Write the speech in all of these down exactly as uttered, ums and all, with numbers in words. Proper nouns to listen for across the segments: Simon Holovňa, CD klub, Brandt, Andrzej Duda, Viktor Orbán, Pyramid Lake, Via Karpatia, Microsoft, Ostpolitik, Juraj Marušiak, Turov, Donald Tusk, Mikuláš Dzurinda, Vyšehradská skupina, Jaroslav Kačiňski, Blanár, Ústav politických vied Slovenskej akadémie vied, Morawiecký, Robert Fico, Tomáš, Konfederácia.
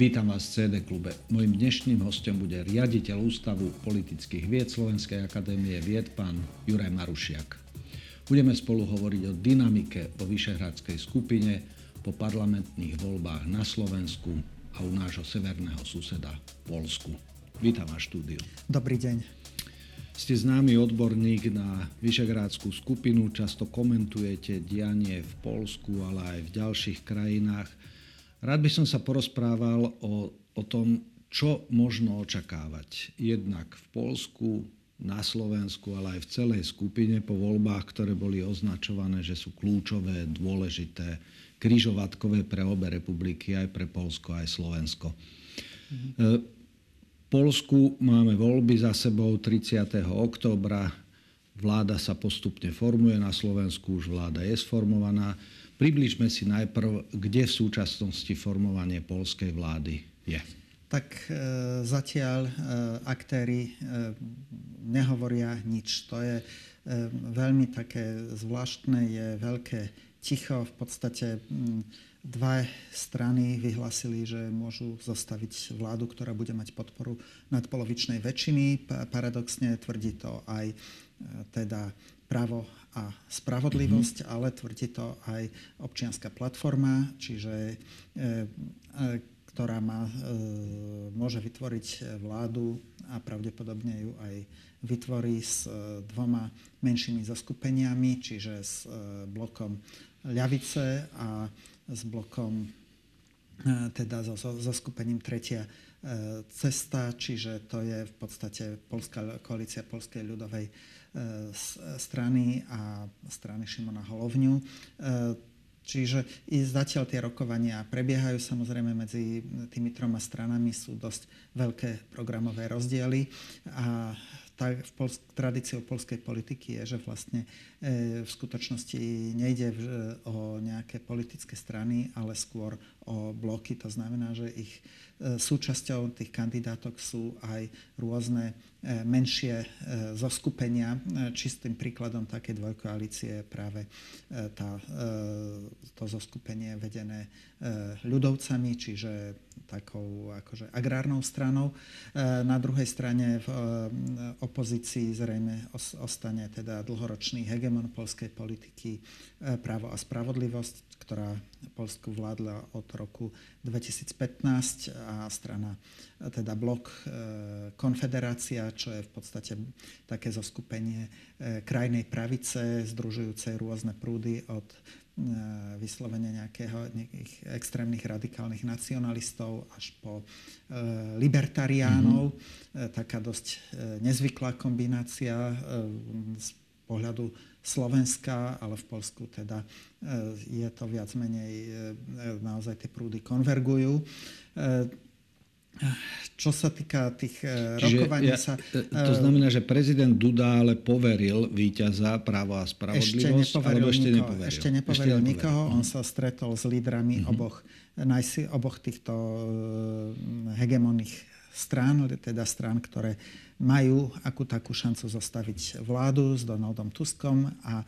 Vítam vás v cé dé klube. Mojím dnešným hostom bude riaditeľ Ústavu politických vied Slovenskej akadémie vied pán Juraj Marušiak. Budeme spolu hovoriť o dynamike po Vyšehradskej skupine, po parlamentných voľbách na Slovensku a u nášho severného suseda Poľsku. Vítam vás v štúdiu. Dobrý deň. Ste známy odborník na Vyšehradskú skupinu, často komentujete dianie v Poľsku, ale aj v ďalších krajinách. Rád by som sa porozprával o, o tom, čo možno očakávať jednak v Poľsku, na Slovensku, ale aj v celej skupine po voľbách, ktoré boli označované, že sú kľúčové, dôležité, križovatkové pre obe republiky, aj pre Poľsko, aj Slovensko. Mhm. V Poľsku máme voľby za sebou tridsiateho októbra. Vláda sa postupne formuje, na Slovensku už vláda je sformovaná. Približme si najprv, kde v súčasnosti formovanie poľskej vlády je. Tak e, zatiaľ e, aktéri e, nehovoria nič. To je e, veľmi také zvláštne, je veľké ticho. V podstate m, dve strany vyhlasili, že môžu zostaviť vládu, ktorá bude mať podporu nadpolovičnej väčšiny. Pa, paradoxne tvrdí to aj e, teda Právo a spravodlivosť, mm-hmm. ale tvrdí to aj občianska platforma, čiže, e, e, ktorá má, e, môže vytvoriť vládu a pravdepodobne ju aj vytvorí s e, dvoma menšími zoskupeniami, čiže s e, blokom ľavice a s blokom, e, teda so, so, so skupením tretia cesta, čiže to je v podstate poľská koalícia Poľskej ľudovej strany a strany Simona Holovňu. Čiže i zatiaľ tie rokovania prebiehajú, samozrejme medzi tými troma stranami sú dosť veľké programové rozdiely a tak v Pols- tradíciou poľskej politiky je, že vlastne e, v skutočnosti nejde v, o nejaké politické strany, ale skôr o bloky. To znamená, že ich e, súčasťou tých kandidátok sú aj rôzne e, menšie e, zoskupenia. E, čistým príkladom také dvojkoalície je práve e, tá, e, to zoskupenie vedené e, ľudovcami, čiže takou akože agrárnou stranou. E, na druhej strane v e, opozícii zrejme ostane teda dlhoročný hegemon poľskej politiky Právo a spravodlivosť, ktorá Poľsku vládla od roku dvetisícpätnásť a strana, teda blok Konfederácia, čo je v podstate také zoskupenie krajnej pravice, združujúcej rôzne prúdy od vyslovene nejakého, nejakých extrémnych radikálnych nacionalistov až po e, libertariánov. Mm-hmm. Taká dosť e, nezvyklá kombinácia e, z pohľadu Slovenska, ale v Poľsku teda e, je to viac menej, e, naozaj tie prúdy konvergujú. E, Čo sa týka tých rokovaní ja, sa... To znamená, že prezident Duda ale poveril víťaza Právo a spravodlivosť, alebo ešte nepoveril? Ešte nepoveril ešte nikoho, nepoveril. On sa stretol s lídrami mm-hmm. oboch, najsi, oboch týchto hegemonných strán, teda strán, ktoré majú akú takú šancu zostaviť vládu s Donaldom Tuskom a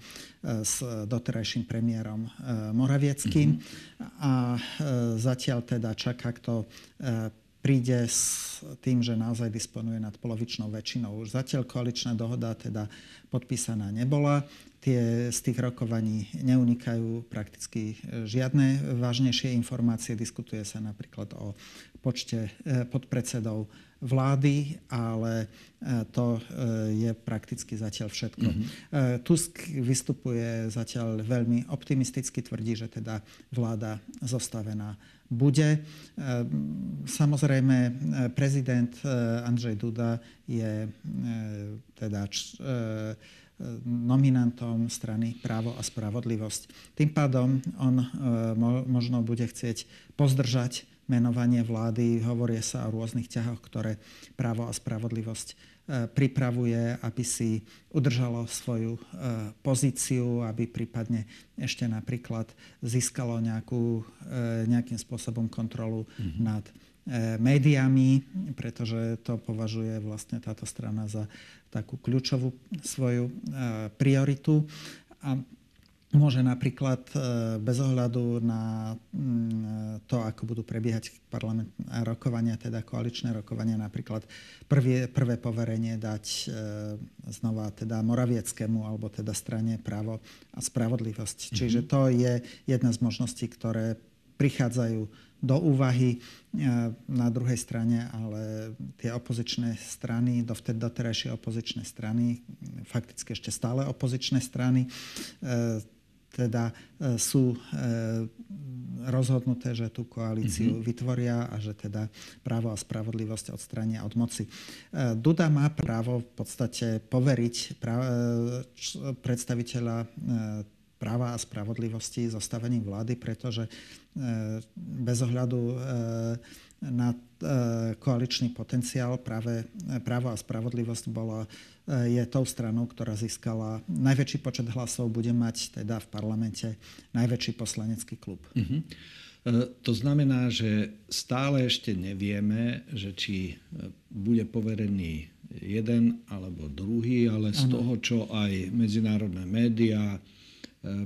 s doterajším premiérom Morawieckým. Mm-hmm. A zatiaľ teda čaká, kto príde s tým, že naozaj disponuje nad polovičnou väčšinou. Už zatiaľ koaličná dohoda teda podpísaná nebola. Tie z tých rokovaní neunikajú prakticky žiadne vážnejšie informácie. Diskutuje sa napríklad o počte podpredsedov vlády, ale to je prakticky zatiaľ všetko. Mm-hmm. Tusk vystupuje zatiaľ veľmi optimisticky, tvrdí, že teda vláda zostavená bude. Samozrejme, prezident Andrzej Duda je teda č- nominantom strany Právo a spravodlivosť. Tým pádom on možno bude chcieť pozdržať menovanie vlády. Hovorí sa o rôznych ťahoch, ktoré Právo a spravodlivosť pripravuje, aby si udržalo svoju pozíciu, aby prípadne ešte napríklad získalo nejakú, nejakým spôsobom kontrolu mm-hmm. nad médiami, pretože to považuje vlastne táto strana za takú kľúčovú svoju prioritu. A môže napríklad bez ohľadu na to, ako budú prebiehať parlamentné rokovania, teda koaličné rokovania, napríklad prvé, prvé poverenie dať znova teda Morawieckému alebo teda strane Právo a spravodlivosť. Mm-hmm. Čiže to je jedna z možností, ktoré prichádzajú do úvahy. Na druhej strane ale tie opozičné strany, dovtedy doterajšie opozičné strany, fakticky ešte stále opozičné strany, teda sú rozhodnuté, že tú koalíciu mm-hmm. vytvoria a že teda Právo a spravodlivosť odstrania od moci. Duda má právo v podstate poveriť predstaviteľa Práva a spravodlivosti zostavením vlády, pretože bez ohľadu na koaličný potenciál práve Právo a spravodlivosť bola, je tou stranou, ktorá získala najväčší počet hlasov, bude mať teda v parlamente najväčší poslanecký klub. Uh-huh. To znamená, že stále ešte nevieme, že či bude poverený jeden alebo druhý, ale z ano. Toho, čo aj medzinárodné médiá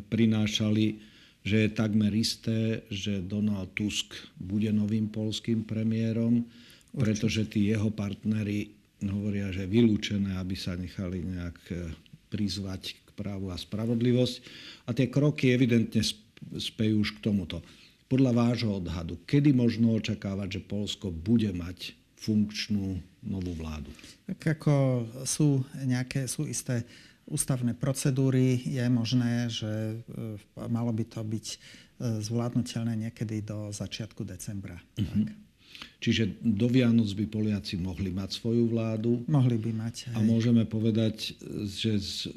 prinášali, že je takmer isté, že Donald Tusk bude novým poľským premiérom, pretože tí jeho partneri hovoria, že je vylúčené, aby sa nechali nejak prizvať k Právu a spravodlivosť. A tie kroky evidentne spejú už k tomuto. Podľa vášho odhadu, kedy možno očakávať, že Poľsko bude mať funkčnú novú vládu? Tak ako sú nejaké, sú isté ústavné procedúry, je možné, že malo by to byť zvládnutelné niekedy do začiatku decembra. Mm-hmm. Tak. Čiže do Vianoc by Poliaci mohli mať svoju vládu. Mohli by mať. Hej. A môžeme povedať, že s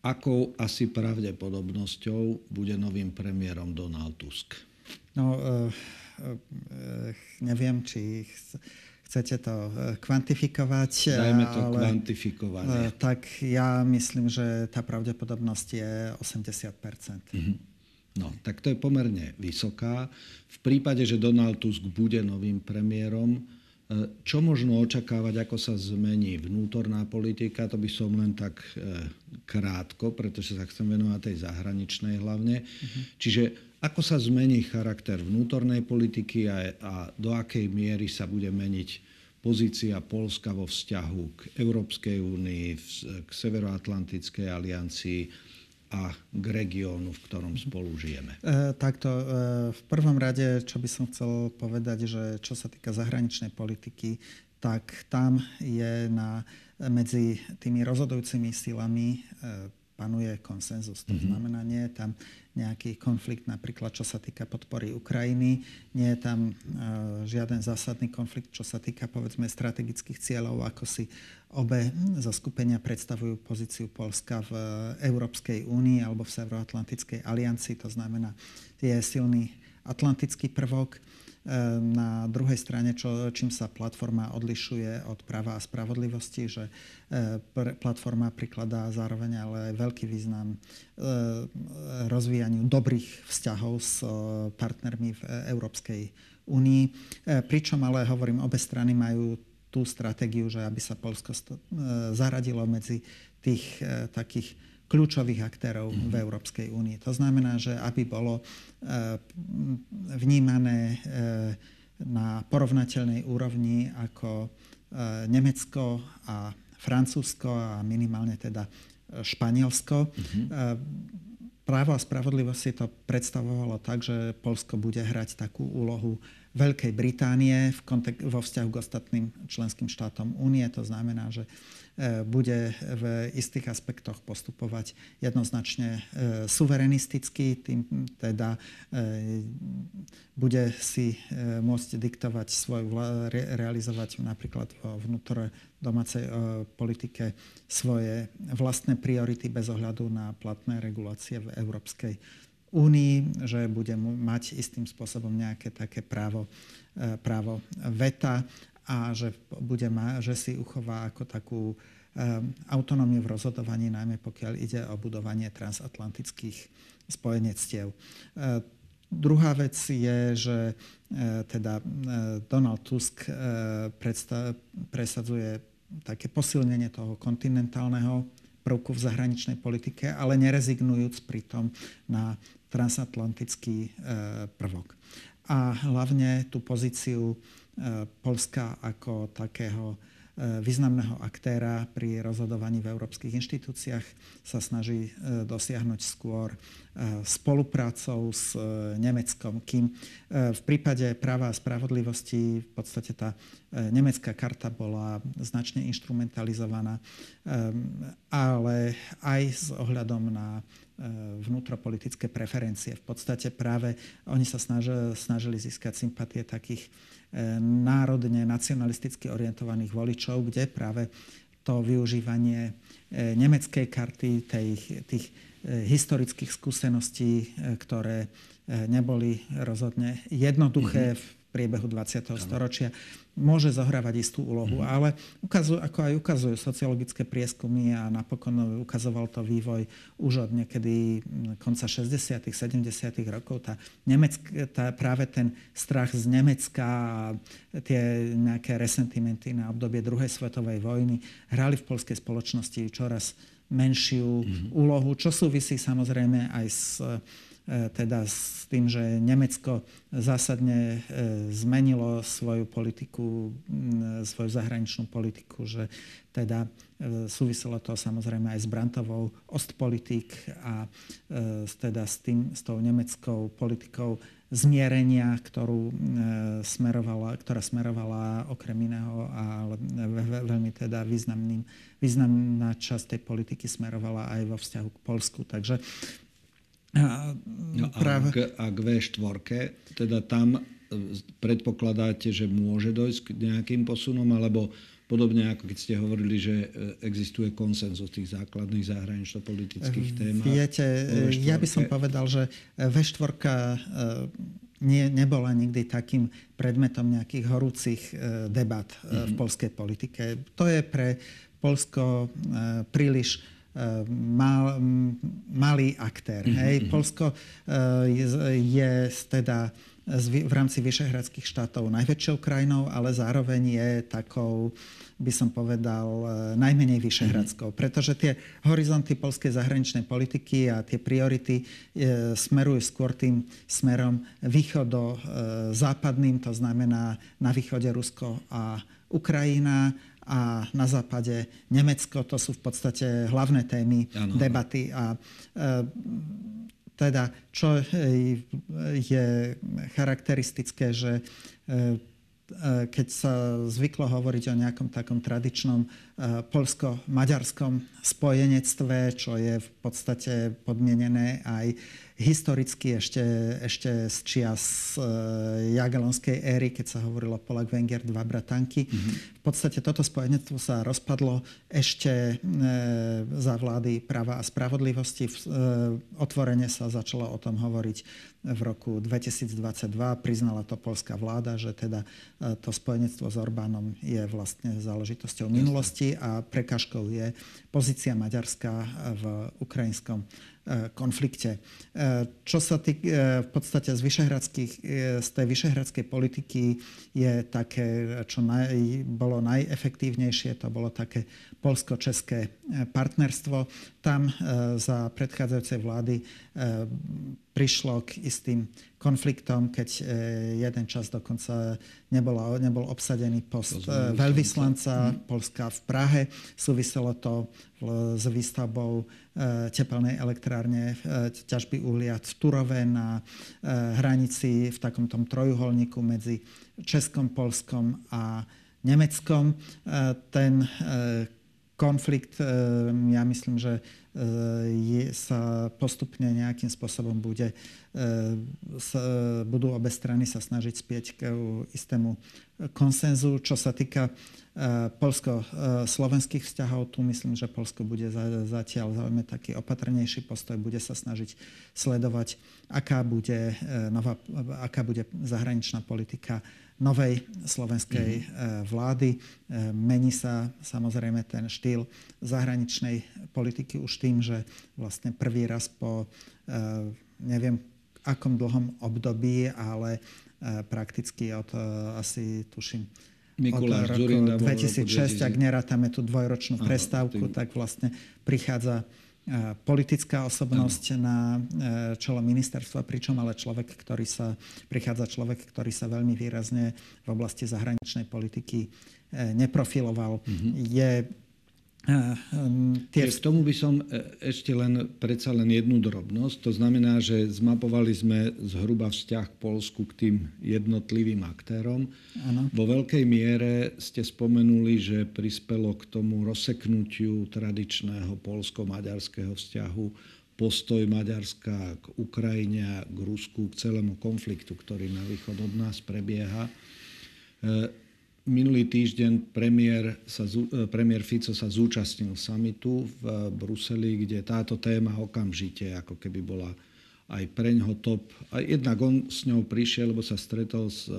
akou asi pravdepodobnosťou bude novým premiérom Donald Tusk? No, e, e, neviem, či... Chcete to kvantifikovať? Dajme to ale, kvantifikovanie. Tak ja myslím, že tá pravdepodobnosť je osemdesiat percent. Mm-hmm. No, tak to je pomerne vysoká. V prípade, že Donald Tusk bude novým premiérom, čo možno očakávať, ako sa zmení vnútorná politika? To by som len tak krátko, pretože sa chcem venovať tej zahraničnej hlavne. Mm-hmm. Čiže ako sa zmení charakter vnútornej politiky a, a do akej miery sa bude meniť pozícia Poľska vo vzťahu k Európskej únii, k Severoatlantickej aliancii a k regiónu, v ktorom spolu žijeme? E, takto. E, v prvom rade, čo by som chcel povedať, že čo sa týka zahraničnej politiky, tak tam je na, medzi tými rozhodujúcimi silami e, panuje konsenzus. To znamená, nie je tam nejaký konflikt, napríklad čo sa týka podpory Ukrajiny, nie je tam e, žiaden zásadný konflikt, čo sa týka, povedzme, strategických cieľov, ako si obe zoskupenia predstavujú pozíciu Poľska v Európskej únii alebo v Severoatlantickej aliancii. To znamená, je silný atlantický prvok. Na druhej strane, čo, čím sa Platforma odlišuje od Práva a spravodlivosti, že pr- Platforma prikladá zároveň ale veľký význam e, rozvíjaniu dobrých vzťahov s partnermi v Európskej únii. E, pričom ale, hovorím, obe strany majú tú stratégiu, že aby sa Poľsko st- e, zaradilo medzi tých e, takých kľúčových aktérov v Európskej únii. To znamená, že aby bolo vnímané na porovnateľnej úrovni ako Nemecko a Francúzsko a minimálne teda Španielsko. Mm-hmm. Právo a spravodlivosť si to predstavovalo tak, že Poľsko bude hrať takú úlohu Veľkej Británie v kontek- vo vzťahu k ostatným členským štátom únie. To znamená, že e, bude v istých aspektoch postupovať jednoznačne e, suverenisticky, tým teda e, bude si e, môcť diktovať svoju, vla- re- realizovať napríklad vo vnútornej domácej e, politike svoje vlastné priority bez ohľadu na platné regulácie v Európskej únii, že bude mať istým spôsobom nejaké také právo, právo veta a že, bude ma, že si uchová ako takú um, autonómiu v rozhodovaní, najmä pokiaľ ide o budovanie transatlantických spojenectiev. Uh, druhá vec je, že uh, teda uh, Donald Tusk uh, predsta- presadzuje také posilnenie toho kontinentálneho prvku v zahraničnej politike, ale nerezignujúc pritom na transatlantický prvok. A hlavne tú pozíciu Poľska ako takého významného aktéra pri rozhodovaní v európskych inštitúciách sa snaží dosiahnuť skôr spoluprácou s Nemeckom, kým v prípade práva a spravodlivosti v podstate tá nemecká karta bola značne inštrumentalizovaná, ale aj s ohľadom na vnútropolitické preferencie. V podstate práve oni sa snažili získať sympatie takých národne nacionalisticky orientovaných voličov, kde práve to využívanie nemeckej karty, tých, tých historických skúseností, ktoré neboli rozhodne jednoduché v priebehu dvadsiateho storočia, môže zohrávať istú úlohu. Mm-hmm. Ale ukazujú, ako aj ukazujú sociologické prieskumy a napokon ukazoval to vývoj už od niekedy konca šesťdesiatych, sedemdesiatych rokov. Tá Nemeck, tá, práve ten strach z Nemecka a tie nejaké resentimenty na obdobie druhej svetovej vojny hrali v poľskej spoločnosti čoraz menšiu mm-hmm. úlohu, čo súvisí samozrejme aj s... teda s tým, že Nemecko zásadne zmenilo svoju politiku, svoju zahraničnú politiku, že teda súviselo to samozrejme aj s Brandtovou Ostpolitik a teda s tým, s tou nemeckou politikou zmierenia, ktorú smerovala, ktorá smerovala okrem iného a veľmi teda významným, významná časť tej politiky smerovala aj vo vzťahu k Poľsku. Takže A, no a práve... k, a k vé štyri, teda tam predpokladáte, že môže dojsť k nejakým posunom, alebo podobne ako keď ste hovorili, že existuje konsenzus tých základných zahranično-politických témach? Viete, ja by som povedal, že vé štyri nie, nebola nikdy takým predmetom nejakých horúcich debat mm-hmm. v poľskej politike. To je pre Poľsko príliš Mal, malý aktér. Hej. Poľsko je, je teda v rámci vyšehradských štátov najväčšou krajinou, ale zároveň je takou, by som povedal, najmenej vyšehradskou. Pretože tie horizonty poľskej zahraničnej politiky a tie priority smerujú skôr tým smerom východo-západným, to znamená na východe Rusko a Ukrajina, a na západe Nemecko. To sú v podstate hlavné témy ano. debaty. A e, teda, čo je, je charakteristické, že e, keď sa zvyklo hovoriť o nejakom takom tradičnom poľsko-maďarskom spojenectve, čo je v podstate podmienené aj historicky ešte, ešte z čias jagellonskej éry, keď sa hovorilo Polak-Venger, dva bratanky. Mm-hmm. V podstate toto spojenectvo sa rozpadlo ešte za vlády práva a spravodlivosti. Otvorene sa začalo o tom hovoriť v roku dvetisícdvadsaťdva. Priznala to poľská vláda, že teda to spojenectvo s Orbánom je vlastne záležitosťou minulosti a prekážkou je pozícia Maďarska v ukrajinskom konflikte. Čo sa tý, v podstate z, z tej vyšehradskej politiky je také, čo naj, bolo najefektívnejšie, to bolo také polsko-české partnerstvo. Tam za predchádzajúcej vlády prišlo k istým konfliktom, keď jeden čas dokonca nebola, nebol obsadený post veľvyslanca Poľska v Prahe. Súviselo to s výstavbou tepelnej elektrárne ťažby uhlia v Turove na hranici v takomto trojuholníku medzi Českom, Poľskom a Nemeckom. Ten konflikt, ja myslím, že je, sa postupne nejakým spôsobom bude, budú obe strany sa snažiť spieť k istému konsenzu. Čo sa týka poľsko-slovenských vzťahov, tu myslím, že Poľsko bude zatiaľ zaujme taký opatrnejší postoj, bude sa snažiť sledovať, aká bude, nová, aká bude zahraničná politika novej slovenskej vlády. Mení sa samozrejme ten štýl zahraničnej politiky už tým, že vlastne prvý raz po neviem akom dlhom období, ale prakticky od asi tuším Mikuláš Dzurinda bol dvetisícšesť, ak nerátame tú dvojročnú prestávku, tak vlastne prichádza politická osobnosť na čelo ministerstva, pričom ale človek, ktorý sa, prichádza človek, ktorý sa veľmi výrazne v oblasti zahraničnej politiky neprofiloval. Mm-hmm. Je, tie... K tomu by som ešte len predsa len jednu drobnosť. To znamená, že zmapovali sme zhruba vzťah k Poľsku k tým jednotlivým aktérom. Ano. Vo veľkej miere ste spomenuli, že prispelo k tomu rozseknutiu tradičného poľsko-maďarského vzťahu postoj Maďarska k Ukrajine, k Rusku, k celému konfliktu, ktorý na východ od nás prebieha. Minulý týždeň premiér, sa, premiér Fico sa zúčastnil samitu v Bruseli, kde táto téma okamžite ako keby bola aj preňho top. A jednak on s ňou prišiel, lebo sa stretol s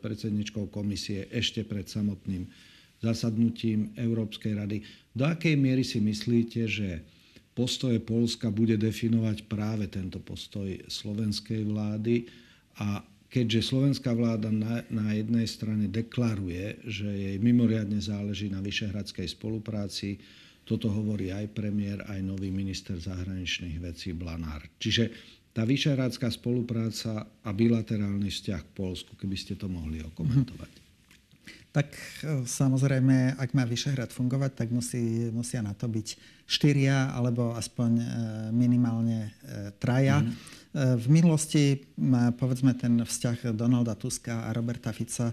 predsedničkou komisie ešte pred samotným zasadnutím Európskej rady. Do akej miery si myslíte, že postoje Poľska bude definovať práve tento postoj slovenskej vlády a keďže slovenská vláda na, na jednej strane deklaruje, že jej mimoriadne záleží na vyšehradskej spolupráci, toto hovorí aj premiér, aj nový minister zahraničných vecí Blanár. Čiže tá vyšehradská spolupráca a bilaterálny vzťah k Poľsku, keby ste to mohli okomentovať. Tak samozrejme, ak má Vyšehrad fungovať, tak musí, musia na to byť štyria, alebo aspoň minimálne traja. Mm. V minulosti, povedzme, ten vzťah Donalda Tuska a Roberta Fica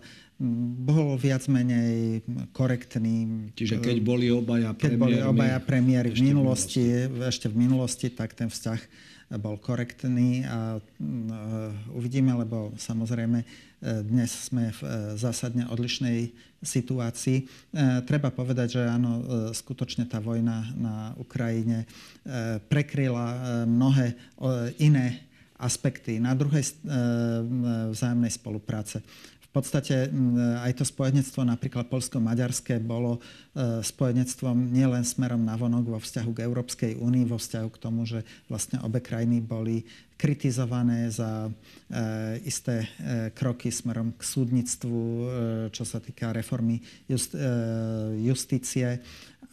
bol viac menej korektný. Čiže keď boli obaja premiéry, keď boli obaja premiéry v minulosti, ešte v minulosti, tak ten vzťah bol korektný a uvidíme, lebo samozrejme dnes sme v zásadne odlišnej situácii. Treba povedať, že áno, skutočne tá vojna na Ukrajine prekryla mnohé iné aspekty na druhej vzájomnej spolupráce. V podstate aj to spojenectvo napríklad poľsko-maďarské bolo spojenectvom nielen smerom navonok vo vzťahu k Európskej únii, vo vzťahu k tomu, že vlastne obe krajiny boli kritizované za isté kroky smerom k súdnictvu, čo sa týka reformy just, justície,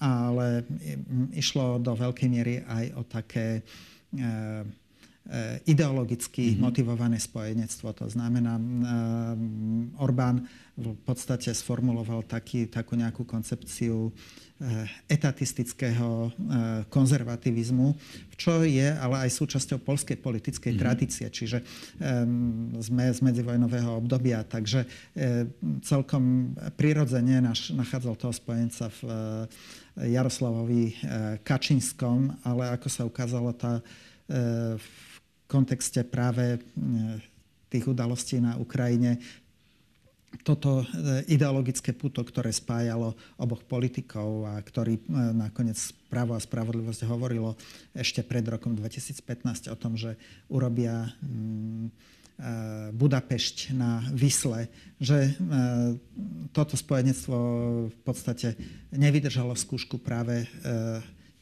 ale išlo do veľkej miery aj o také ideologicky mm-hmm. motivované spojenectvo. To znamená, Orbán v podstate sformuloval taký, takú nejakú koncepciu etatistického konzervativizmu, čo je ale aj súčasťou poľskej politickej mm-hmm. tradície, čiže sme z medzivojnového obdobia, takže celkom prirodzene nachádzal toho spojenca v Jaroslavovi Kačiňskom, ale ako sa ukázalo, tá v kontexte práve tých udalostí na Ukrajine toto ideologické puto, ktoré spájalo oboch politikov a ktorý nakoniec Právo a spravodlivosť hovorilo ešte pred rokom dvetisícpätnásť o tom, že urobia Budapešť na Visle, že toto spojenectvo v podstate nevydržalo skúšku práve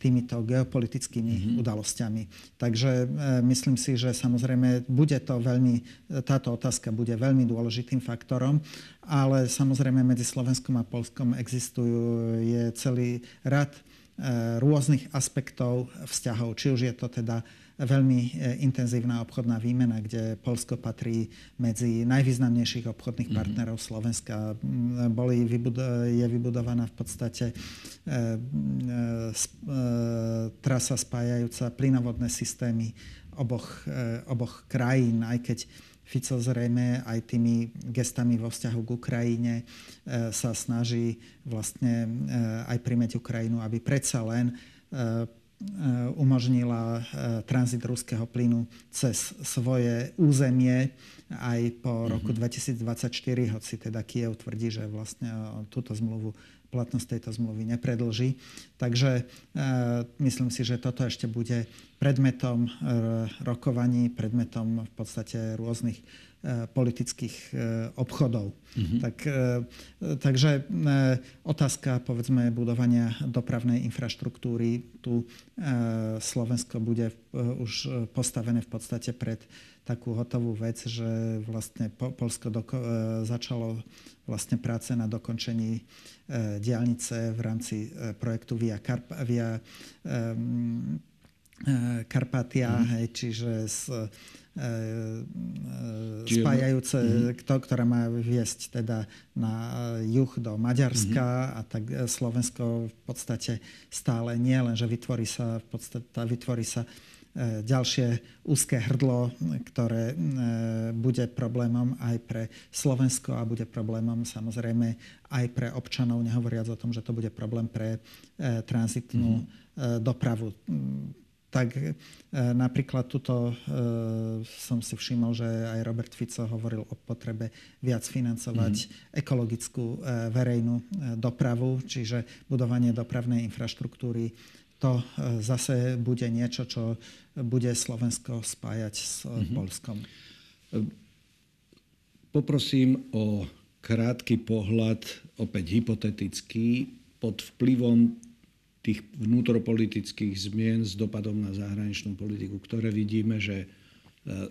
týmito geopolitickými mm-hmm. udalosťami. Takže e, myslím si, že samozrejme bude to veľmi, táto otázka bude veľmi dôležitým faktorom, ale samozrejme medzi Slovenskom a Poľskom existujú je celý rad e, rôznych aspektov vzťahov. Či už je to teda veľmi intenzívna obchodná výmena, kde Poľsko patrí medzi najvýznamnejších obchodných partnerov Slovenska. Boli, je vybudovaná v podstate trasa spájajúca plynovodné systémy oboch, oboch krajín, aj keď Fico zrejme aj tými gestami vo vzťahu k Ukrajine sa snaží vlastne aj primäť Ukrajinu, aby predsa len umožnila tranzit ruského plynu cez svoje územie aj po roku dvetisícdvadsaťštyri, hoci teda Kyjev tvrdí, že vlastne túto zmluvu, platnosť tejto zmluvy nepredĺži. Takže e, myslím si, že toto ešte bude predmetom e, rokovaní, predmetom v podstate rôznych politických obchodov. Mm-hmm. Tak, takže otázka, povedzme, budovania dopravnej infraštruktúry. Tu Slovensko bude už postavené v podstate pred takú hotovú vec, že vlastne Poľsko doko- začalo vlastne práce na dokončení diaľnice v rámci projektu Via Karpa- Via, um, Karpatia, mm. hej, čiže s, e, e, spájajúce, mm. to, ktorá má viesť teda na juh do Maďarska, mm. a tak Slovensko v podstate stále nie, lenže vytvorí sa v podstate, vytvorí sa e, ďalšie úzke hrdlo, ktoré e, bude problémom aj pre Slovensko a bude problémom samozrejme aj pre občanov, nehovoriac o tom, že to bude problém pre e, tranzitnú mm. e, dopravu. Tak e, napríklad tuto e, som si všimol, že aj Robert Fico hovoril o potrebe viac financovať mm. ekologickú e, verejnú e, dopravu, čiže budovanie dopravnej infraštruktúry. To e, zase bude niečo, čo bude Slovensko spájať s mm-hmm. Poľskom. Poprosím o krátky pohľad, opäť hypotetický, pod vplyvom tých vnútropolitických zmien s dopadom na zahraničnú politiku, ktoré vidíme, že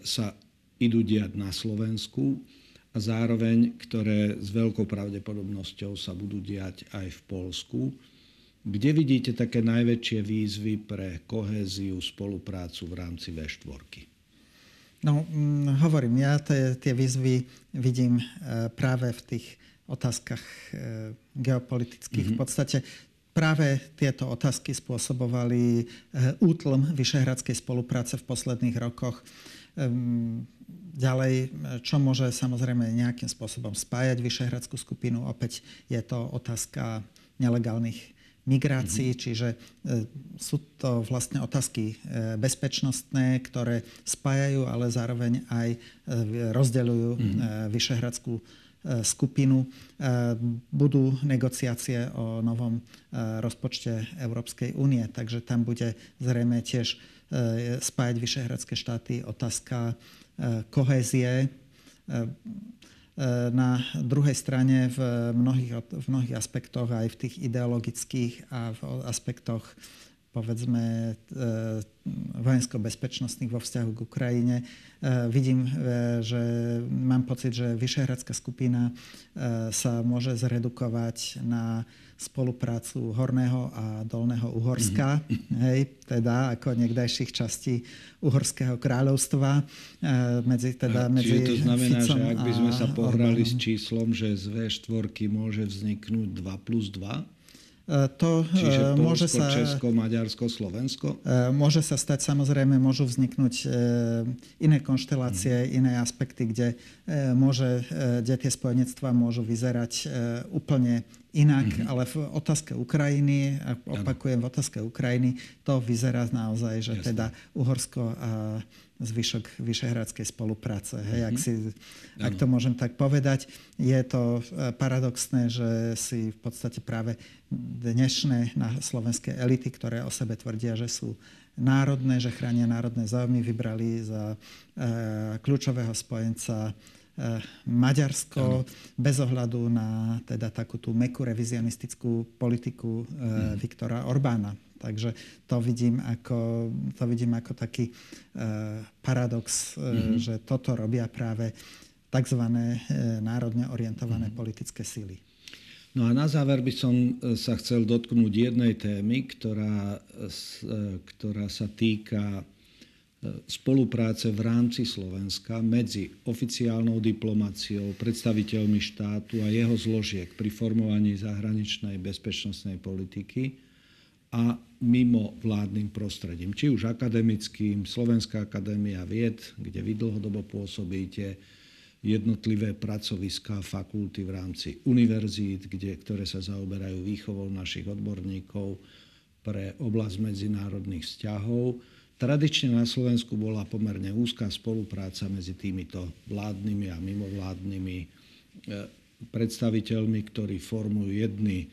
sa idú diať na Slovensku a zároveň, ktoré s veľkou pravdepodobnosťou sa budú diať aj v Poľsku. Kde vidíte také najväčšie výzvy pre kohéziu, spoluprácu v rámci vé štyri? No, hm, hovorím, ja te, tie výzvy vidím e, práve v tých otázkach e, geopolitických. Mm-hmm. V podstate práve tieto otázky spôsobovali útlm vyšehradskej spolupráce v posledných rokoch. Ďalej, čo môže samozrejme nejakým spôsobom spájať vyšehradskú skupinu, opäť je to otázka nelegálnych migrácií, mm-hmm. čiže sú to vlastne otázky bezpečnostné, ktoré spájajú, ale zároveň aj rozdeľujú mm-hmm. vyšehradskú skupinu. Budú negociácie o novom rozpočte Európskej únie, takže tam bude zrejme tiež spájať vyšehradské štáty otázka kohézie. Na druhej strane v mnohých, v mnohých aspektoch, aj v tých ideologických a v aspektoch, povedzme, vojensko-bezpečnostných vo vzťahu k Ukrajine. Vidím, že mám pocit, že Vyšehradská skupina sa môže zredukovať na spoluprácu Horného a Dolného Uhorska, mm-hmm. hej, teda ako niekdajších častí Uhorského kráľovstva. Medzi, teda, a, medzi čiže to znamená, Ficom, že ak by sme sa pohrali Orbánom s číslom, že z vé štyri môže vzniknúť dva plus dva? To, čiže Poľsko, môže sa, Česko, Maďarsko, Slovensko? Môže sa stať, samozrejme, môžu vzniknúť iné konštelácie, mm. iné aspekty, kde, môže, kde tie spojenectvá môžu vyzerať úplne inak. Mm. Ale v otázke Ukrajiny, opakujem, v otázke Ukrajiny, to vyzerá naozaj, že Jasne. Teda Uhorsko a zvyšok vyšehradskej spolupráce. Hej, mm-hmm. ak, si, ak to môžem tak povedať, je to paradoxné, že si v podstate práve dnešné na slovenské elity, ktoré o sebe tvrdia, že sú národné, že chránia národné záujmy, vybrali za e, kľúčového spojenca e, Maďarsko, mm-hmm. bez ohľadu na teda takú tú mäkkú revizionistickú politiku e, mm-hmm. Viktora Orbána. Takže to vidím ako, to vidím ako taký uh, paradox, mm-hmm. že toto robia práve tzv. národne orientované mm-hmm. politické síly. No a na záver by som sa chcel dotknúť jednej témy, ktorá, ktorá sa týka spolupráce v rámci Slovenska medzi oficiálnou diplomáciou, predstaviteľmi štátu a jeho zložiek pri formovaní zahraničnej bezpečnostnej politiky a mimo vládnym prostredím, či už akademickým, Slovenská akadémia vied, kde vy dlhodobo pôsobíte, jednotlivé pracoviská, fakulty v rámci univerzít, kde, ktoré sa zaoberajú výchovou našich odborníkov pre oblasť medzinárodných vzťahov. Tradične na Slovensku bola pomerne úzká spolupráca medzi týmito vládnymi a mimovládnymi predstaviteľmi, ktorí formujú jedny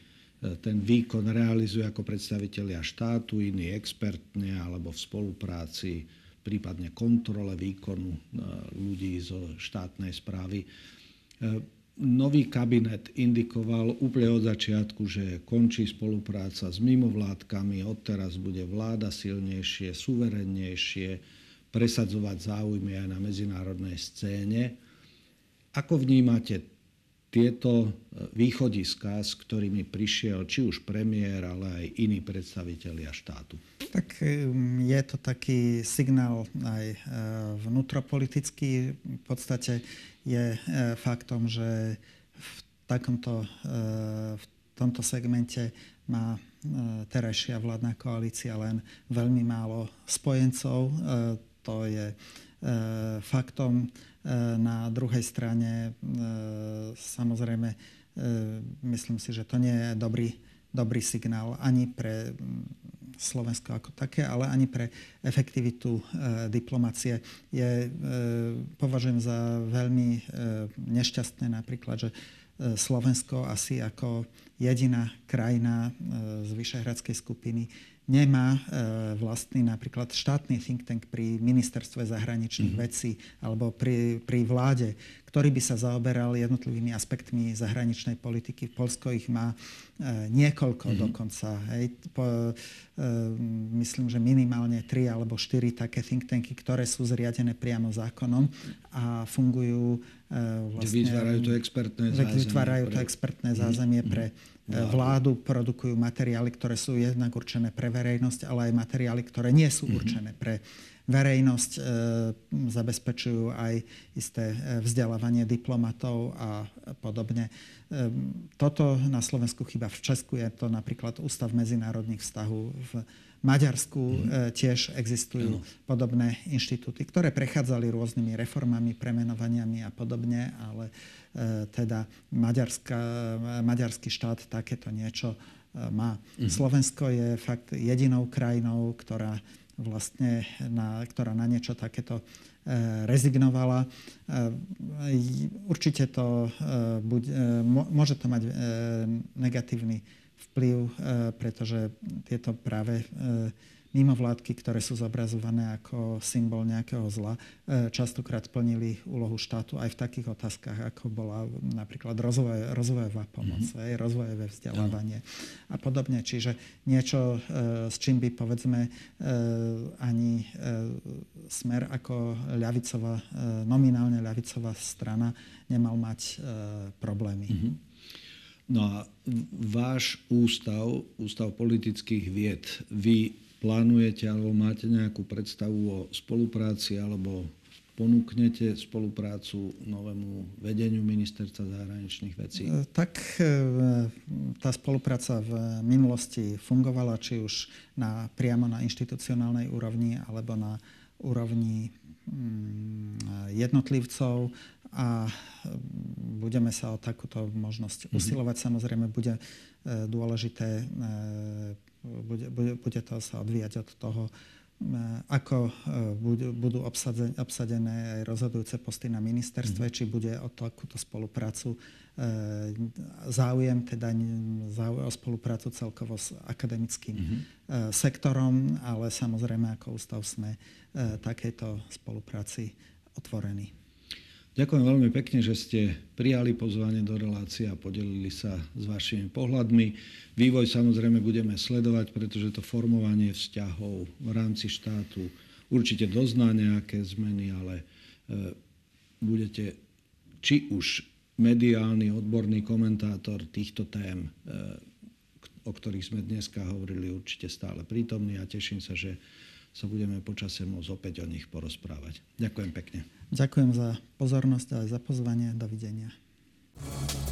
ten výkon realizuje ako predstavitelia štátu, iní expertne alebo v spolupráci prípadne kontrole výkonu ľudí zo štátnej správy. Nový kabinet indikoval úplne od začiatku, že končí spolupráca s mimovládkami, odteraz bude vláda silnejšie, suverennejšie, presadzovať záujmy aj na medzinárodnej scéne. Ako vnímate tieto východiská, s ktorými prišiel či už premiér, ale aj iní predstavitelia štátu? Tak je to taký signál aj vnútropolitický. V podstate je faktom, že v takomto, v tomto segmente má terajšia vládna koalícia len veľmi málo spojencov. To je faktom. Na druhej strane, samozrejme, myslím si, že to nie je dobrý, dobrý signál ani pre Slovensko ako také, ale ani pre efektivitu diplomacie. Je, považujem za veľmi nešťastné napríklad, že Slovensko asi ako jediná krajina z Vyšehradskej skupiny nemá e, vlastný napríklad štátny think tank pri ministerstve zahraničných mm-hmm. vecí alebo pri, pri vláde, ktorý by sa zaoberal jednotlivými aspektmi zahraničnej politiky. Poľsko ich má e, niekoľko mm-hmm. dokonca. Hej. Po, e, myslím, že minimálne tri alebo štyri také think tanky, ktoré sú zriadené priamo zákonom a fungujú e, vlastne... Vytvárajú to expertné zázemie. Vytvárajú to expertné zázemie pre... vládu, produkujú materiály, ktoré sú jednak určené pre verejnosť, ale aj materiály, ktoré nie sú určené pre verejnosť. E, zabezpečujú aj isté vzdelávanie diplomatov a podobne. E, toto na Slovensku chýba. V Česku je to napríklad Ústav medzinárodných vzťahov. V Maďarsku e, tiež existujú podobné inštitúty, ktoré prechádzali rôznymi reformami, premenovaniami a podobne, ale teda maďarská, maďarský štát takéto niečo má. Mhm. Slovensko je fakt jedinou krajinou, ktorá vlastne na, ktorá na niečo takéto rezignovala. Určite to bude, môže to mať negatívny vplyv, pretože tieto práve mimovládky, ktoré sú zobrazované ako symbol nejakého zla, častokrát plnili úlohu štátu aj v takých otázkach, ako bola napríklad rozvoj, rozvojová pomoc, mm-hmm. rozvojové vzdelávanie mm-hmm. a podobne. Čiže niečo, s čím by, povedzme, ani Smer ako ľavicová, nominálne ľavicová strana nemal mať problémy. Mm-hmm. No a váš ústav, Ústav politických vied, vy plánujete alebo máte nejakú predstavu o spolupráci alebo ponúknete spoluprácu novému vedeniu ministerstva zahraničných vecí? Tak tá spolupráca v minulosti fungovala či už na, priamo na inštitucionálnej úrovni alebo na úrovni jednotlivcov a budeme sa o takúto možnosť usilovať. Mm-hmm. Samozrejme bude dôležité Bude, bude, bude to sa odvíjať od toho, ako budú, budú obsadzen, obsadené rozhodujúce posty na ministerstve, mm. či bude o takúto spoluprácu záujem, teda záujem o spoluprácu celkovo s akademickým mm. sektorom, ale samozrejme ako ústav sme takejto spolupráci otvorení. Ďakujem veľmi pekne, že ste prijali pozvanie do relácie a podelili sa s vašimi pohľadmi. Vývoj samozrejme budeme sledovať, pretože to formovanie vzťahov v rámci štátu určite dozná nejaké zmeny, ale e, budete či už mediálny odborný komentátor týchto tém, e, o ktorých sme dneska hovorili, určite stále prítomný a teším sa, že sa budeme počase môcť opäť o nich porozprávať. Ďakujem pekne. Ďakujem za pozornosť a za pozvanie. Dovidenia.